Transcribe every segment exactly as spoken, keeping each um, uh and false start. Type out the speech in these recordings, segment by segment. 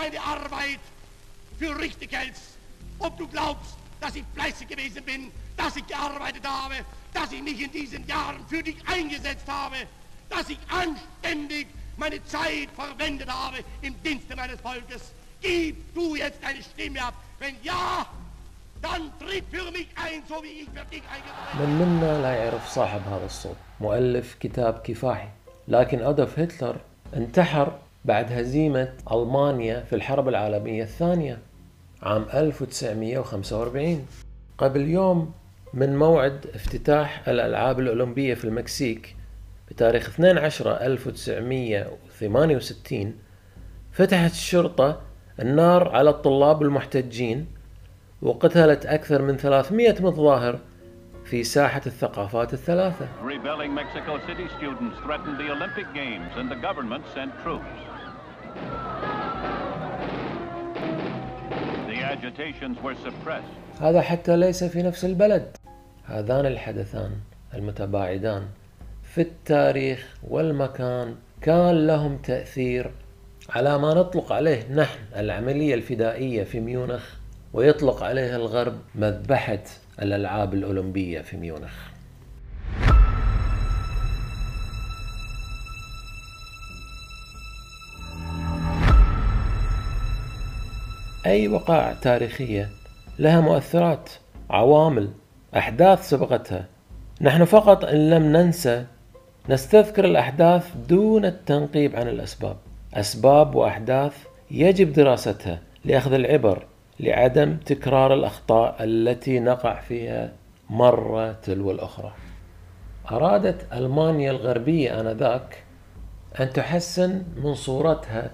meine Arbeit für richtig hältst, ob du glaubst, dass ich fleißig gewesen bin, dass ich gearbeitet habe, dass ich mich in diesen Jahren für dich eingesetzt habe, dass ich anständig meine Zeit verwendet habe im Dienste meines Volkes. Gib du jetzt deine Stimme ab. Wenn ja, dann tritt für mich ein, so wie ich für dich eingetreten bin. من منا لا يعرف صاحب هذا الصوت، مؤلف كتاب كفاحي، لكن أدولف هتلر انتحر بعد هزيمة ألمانيا في الحرب العالمية الثانية عام ألف وتسعمئة وخمسة وأربعين قبل يوم من موعد افتتاح الألعاب الأولمبية في المكسيك بتاريخ اثنين عشر ألف وتسعمئة وثمانية وستين. فتحت الشرطة النار على الطلاب المحتجين وقتلت أكثر من ثلاثمئة متظاهر في ساحة الثقافات الثلاثة. هذا حتى ليس في نفس البلد. هذان الحدثان المتباعدان في التاريخ والمكان كان لهم تأثير على ما نطلق عليه نحن العملية الفدائية في ميونخ، ويطلق عليها الغرب مذبحة الألعاب الأولمبية في ميونخ. أي وقائع تاريخية لها مؤثرات، عوامل، أحداث سبقتها. نحن فقط إن لم ننسى نستذكر الأحداث دون التنقيب عن الأسباب. أسباب وأحداث يجب دراستها لأخذ العبر لعدم تكرار الأخطاء التي نقع فيها مرة تلو الأخرى. أرادت ألمانيا الغربية آنذاك أن تحسن من صورتها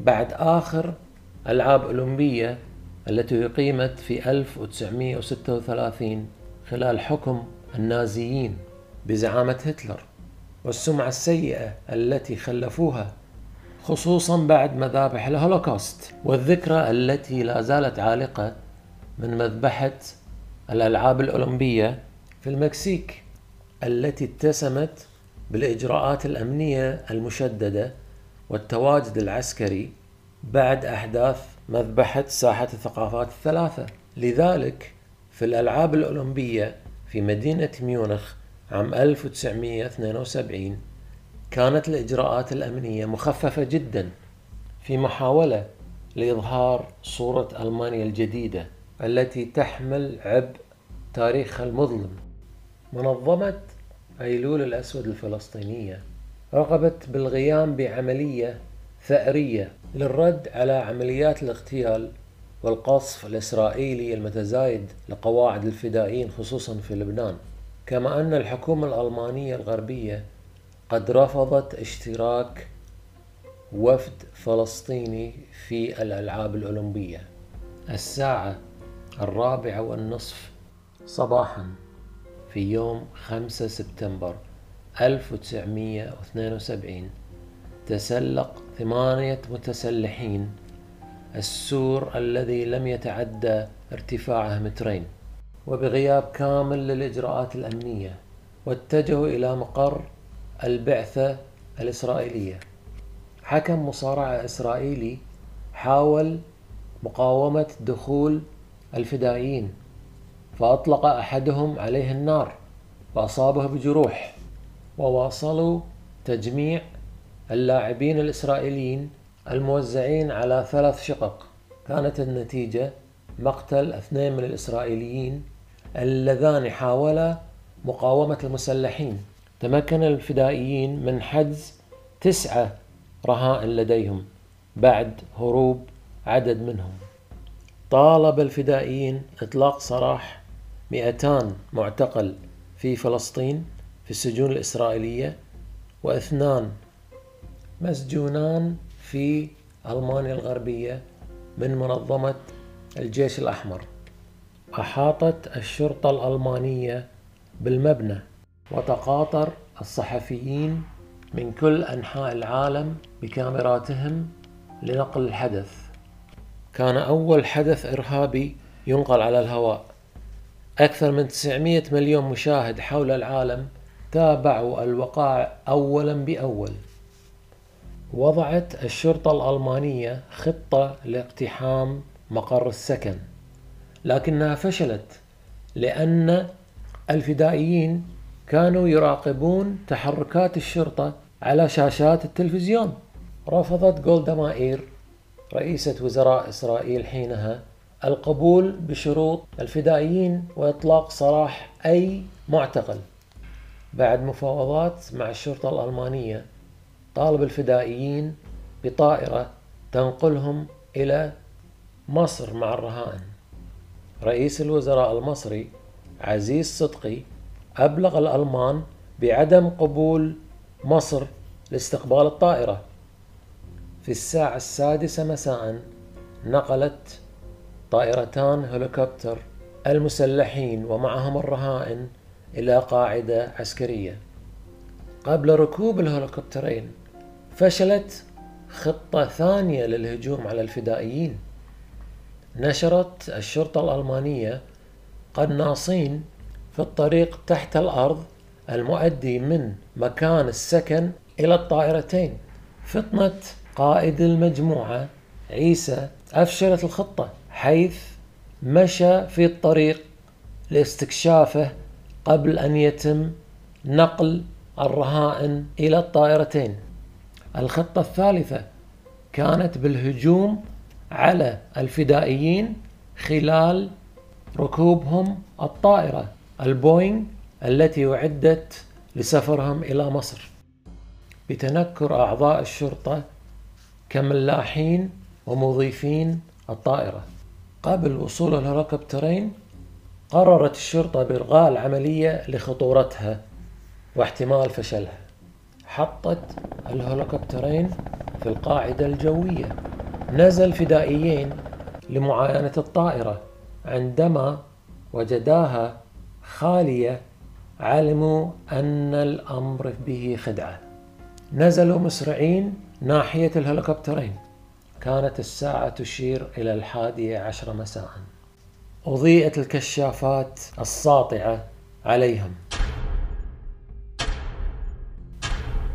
بعد آخر ألعاب أولمبية التي أقيمت في ألف وتسعمئة وستة وثلاثين خلال حكم النازيين بزعامة هتلر، والسمعة السيئة التي خلفوها خصوصا بعد مذابح الهولوكوست، والذكرى التي لا زالت عالقة من مذبحة الألعاب الأولمبية في المكسيك التي اتسمت بالإجراءات الأمنية المشددة والتواجد العسكري بعد أحداث مذبحة ساحة الثقافات الثلاثة. لذلك في الألعاب الأولمبية في مدينة ميونخ عام ألف وتسعمئة واثنين وسبعين كانت الإجراءات الأمنية مخففة جدا في محاولة لإظهار صورة ألمانيا الجديدة التي تحمل عبء تاريخها المظلم. منظمة ايلول الاسود الفلسطينية رغبت بالقيام بعملية ثأرية للرد على عمليات الاغتيال والقصف الإسرائيلي المتزايد لقواعد الفدائيين خصوصا في لبنان، كما أن الحكومة الألمانية الغربية قد رفضت اشتراك وفد فلسطيني في الألعاب الأولمبية. الساعة الرابعة والنصف صباحا في يوم خمسة سبتمبر ألف وتسعمئة واثنين وسبعين تسلق ثمانية متسلحين السور الذي لم يتعدى ارتفاعه مترين وبغياب كامل للإجراءات الأمنية، واتجهوا إلى مقر البعثة الإسرائيلية. حكم مصارع إسرائيلي حاول مقاومة دخول الفدائيين فأطلق أحدهم عليه النار وأصابه بجروح، وواصلوا تجميع اللاعبين الإسرائيليين الموزعين على ثلاث شقق. كانت النتيجة مقتل اثنين من الإسرائيليين اللذان حاولا مقاومة المسلحين. تمكن الفدائيين من حجز تسعة رهائن لديهم بعد هروب عدد منهم. طالب الفدائيين إطلاق سراح مئتان معتقل في فلسطين في السجون الإسرائيلية، واثنان مسجونان في ألمانيا الغربية من منظمة الجيش الأحمر. أحاطت الشرطة الألمانية بالمبنى، وتقاطر الصحفيين من كل أنحاء العالم بكاميراتهم لنقل الحدث. كان أول حدث إرهابي ينقل على الهواء. أكثر من تسعمئة مليون مشاهد حول العالم تابعوا الوقائع أولا بأول، وضعت الشرطة الألمانية خطة لاقتحام مقر السكن، لكنها فشلت لأن الفدائيين كانوا يراقبون تحركات الشرطة على شاشات التلفزيون. رفضت جولدا مائير رئيسة وزراء إسرائيل حينها القبول بشروط الفدائيين وإطلاق سراح أي معتقل. بعد مفاوضات مع الشرطة الألمانية طالب الفدائيين بطائرة تنقلهم إلى مصر مع الرهائن. رئيس الوزراء المصري عزيز صدقي أبلغ الألمان بعدم قبول مصر لاستقبال الطائرة. في الساعة السادسة مساء نقلت طائرتان هليكوبتر المسلحين ومعهم الرهائن إلى قاعدة عسكرية. قبل ركوب الهليكوبترين فشلت خطة ثانية للهجوم على الفدائيين. نشرت الشرطة الألمانية قناصين في الطريق تحت الأرض المؤدي من مكان السكن إلى الطائرتين. فطنة قائد المجموعة عيسى أفشلت الخطة حيث مشى في الطريق لاستكشافه قبل أن يتم نقل الرهائن إلى الطائرتين. الخطة الثالثة كانت بالهجوم على الفدائيين خلال ركوبهم الطائرة البوينغ التي أعدت لسفرهم إلى مصر. بتنكر أعضاء الشرطة كملاحين ومضيفين الطائرة. قبل وصول الهليكوبترين قررت الشرطة بإلغاء العملية لخطورتها واحتمال فشلها. حطت الهليكوبترين في القاعدة الجوية. نزل فدائيين لمعاينة الطائرة، عندما وجداها خالية علموا أن الأمر به خدعة. نزلوا مسرعين ناحية الهليكوبترين. كانت الساعة تشير إلى الحادية عشرة مساء. أضيئت الكشافات الساطعة عليهم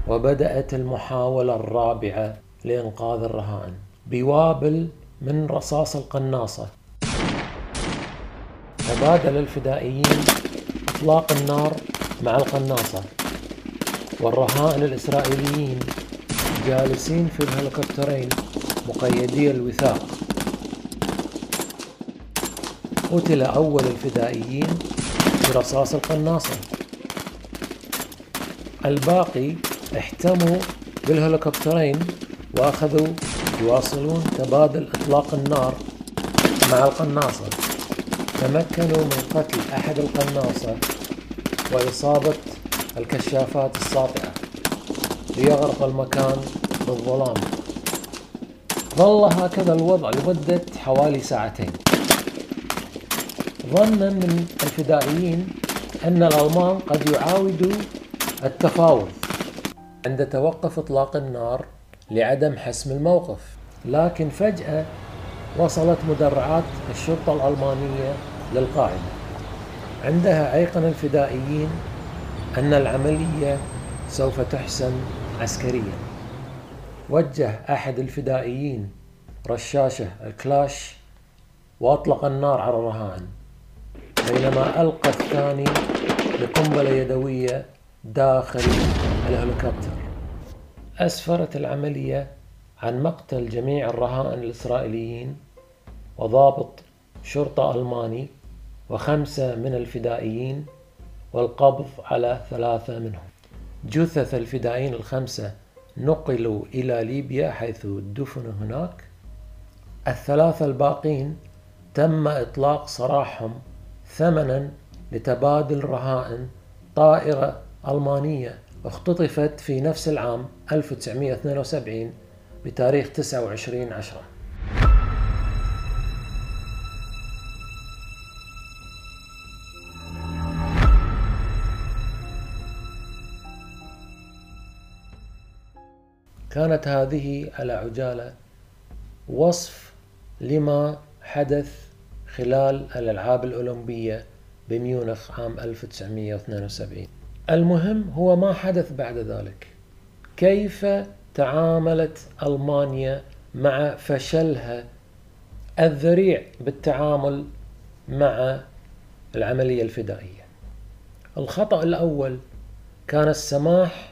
وبدأت المحاولة الرابعة لإنقاذ الرهائن. بوابل من رصاص القناصة تبادل الفدائيين إطلاق النار مع القناصة، والرهائن الإسرائيليين جالسين في الهليكوبترين مقيدي الوثاق. قتل أول الفدائيين برصاص القناصة، الباقي احتموا بالهليكوبترين وأخذوا يواصلون تبادل إطلاق النار مع القناصة. تمكنوا من قتل أحد القناصة وإصابة الكشافات الساطعة ليغرق المكان بالظلام. ظل هكذا الوضع لمدة حوالي ساعتين. ظنا من الفدائيين أن الألمان قد يعاودوا التفاوض عند توقف إطلاق النار لعدم حسم الموقف، لكن فجأة وصلت مدرعات الشرطة الألمانية للقاعدة. عندها أيقن الفدائيين أن العملية سوف تحسم عسكريا. وجه أحد الفدائيين رشاشة الكلاش وأطلق النار على الرهائن، بينما ألقى الثاني بقنبلة يدوية داخل الهليكوبتر. أسفرت العملية عن مقتل جميع الرهائن الإسرائيليين وضابط شرطة ألماني وخمسة من الفدائيين، والقبض على ثلاثة منهم. جثث الفدائيين الخمسة نقلوا إلى ليبيا حيث دفنوا هناك. الثلاثة الباقين تم إطلاق سراحهم ثمنا لتبادل رهائن. طائرة ألمانية اختطفت في نفس العام ألف وتسعمئة واثنين وسبعين بتاريخ تسعة وعشرين عشرة. كانت هذه على عجالة وصف لما حدث خلال الألعاب الأولمبية بميونخ عام ألف وتسعمئة واثنين وسبعين. المهم هو ما حدث بعد ذلك. كيف تعاملت ألمانيا مع فشلها الذريع بالتعامل مع العملية الفدائية. الخطأ الأول كان السماح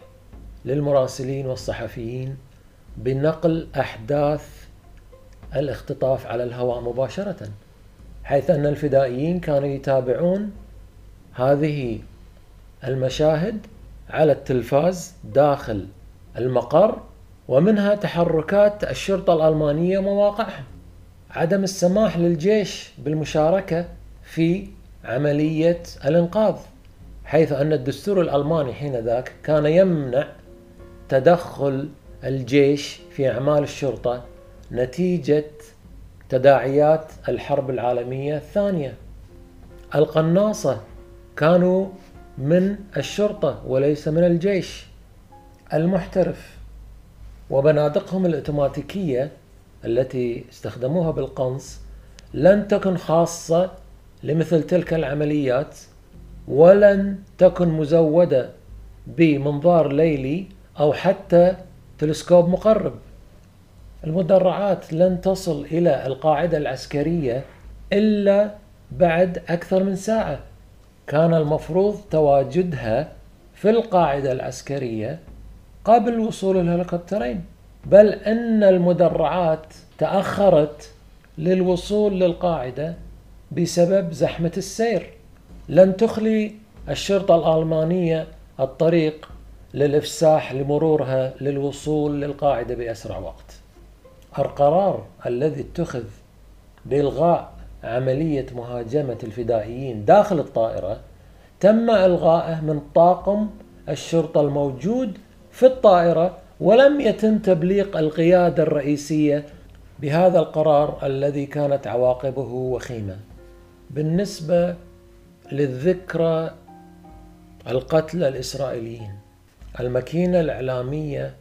للمراسلين والصحفيين بنقل أحداث الاختطاف على الهواء مباشرة، حيث أن الفدائيين كانوا يتابعون هذه المشاهد على التلفاز داخل المقر، ومنها تحركات الشرطة الألمانية مواقعها. عدم السماح للجيش بالمشاركة في عملية الإنقاذ، حيث أن الدستور الألماني حينذاك كان يمنع تدخل الجيش في أعمال الشرطة نتيجة تداعيات الحرب العالمية الثانية. القناصة كانوا من الشرطة وليس من الجيش المحترف، وبنادقهم الأوتوماتيكية التي استخدموها بالقنص لن تكن خاصة لمثل تلك العمليات، ولن تكن مزودة بمنظار ليلي أو حتى تلسكوب مقرب. المدرعات لن تصل إلى القاعدة العسكرية إلا بعد أكثر من ساعة، كان المفروض تواجدها في القاعدة العسكرية قبل وصول الهليكوبترين، بل أن المدرعات تأخرت للوصول للقاعدة بسبب زحمة السير. لن تخلي الشرطة الألمانية الطريق للإفساح لمرورها للوصول للقاعدة بأسرع وقت. القرار الذي اتخذ بإلغاء عملية مهاجمة الفدائيين داخل الطائرة تم إلغائه من طاقم الشرطة الموجود في الطائرة، ولم يتم تبليغ القيادة الرئيسية بهذا القرار الذي كانت عواقبه وخيمة. بالنسبة للذكرى القتلى الإسرائيليين، الماكينة الإعلامية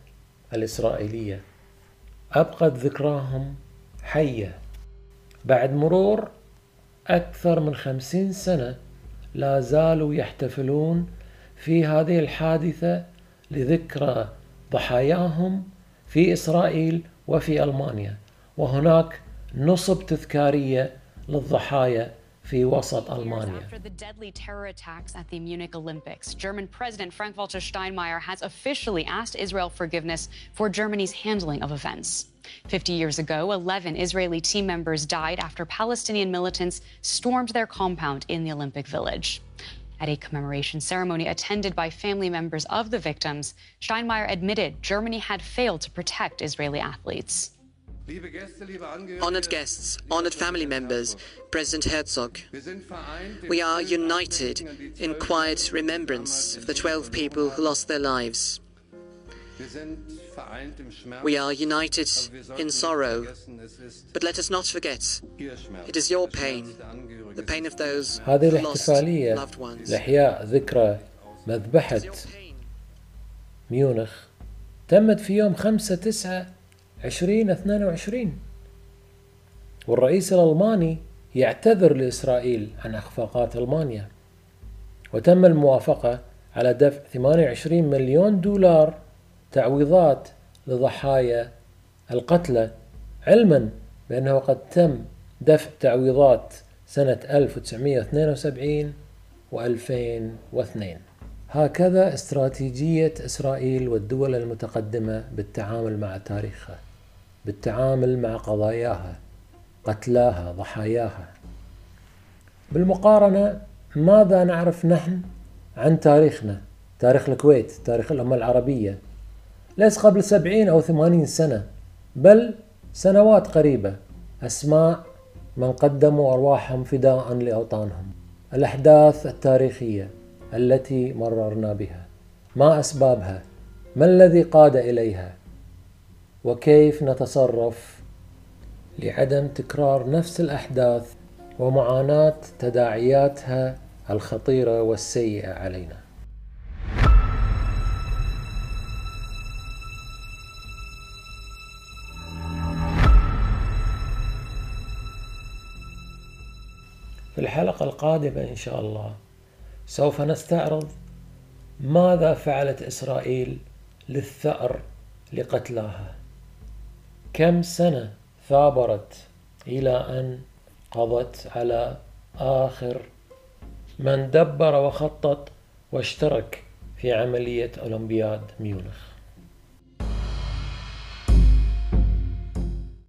الإسرائيلية أبقت ذكراهم حية بعد مرور أكثر من خمسين سنة، لا زالوا يحتفلون في هذه الحادثة لذكرى ضحاياهم في إسرائيل وفي ألمانيا، وهناك نصب تذكارية للضحايا في وسط ألمانيا. After the deadly terror attacks at the Munich Olympics, German President Frank Walter Steinmeier has officially asked Israel forgiveness for Germany's handling of events. fifty years ago, eleven Israeli team members died after Palestinian militants stormed their compound in the Olympic Village. At a commemoration ceremony attended by family members of the victims, Steinmeier admitted Germany had failed to protect Israeli athletes. Honored guests, honored family members, President Herzog, we are united in quiet remembrance of the twelve people who lost their lives. We are united in sorrow, but let us not forget, it is your pain, the pain of those who lost loved ones. لإحياء ذكرى مذبحة ميونخ تمت في يوم خمسة تسعة ألفين واثنين وعشرين، والرئيس الألماني يعتذر لإسرائيل عن إخفاقات ألمانيا، وتم الموافقة على دفع ثمانية وعشرين مليون دولار تعويضات لضحايا القتلى، علما بأنه قد تم دفع تعويضات سنة ألف وتسعمئة واثنين وسبعين و2002. هكذا استراتيجية إسرائيل والدول المتقدمة بالتعامل مع تاريخها، بالتعامل مع قضاياها، قتلاها، ضحاياها. بالمقارنة ماذا نعرف نحن عن تاريخنا؟ تاريخ الكويت، تاريخ الأمة العربية، ليس قبل سبعين أو ثمانين سنة بل سنوات قريبة، أسماء من قدموا أرواحهم فداء لأوطانهم، الأحداث التاريخية التي مررنا بها، ما أسبابها، ما الذي قاد إليها، وكيف نتصرف لعدم تكرار نفس الأحداث ومعاناة تداعياتها الخطيرة والسيئة علينا. في الحلقة القادمة إن شاء الله سوف نستعرض ماذا فعلت إسرائيل للثأر لقتلاها. كم سنة ثابرت إلى أن قضت على آخر من دبر وخطط واشترك في عملية أولمبياد ميونخ.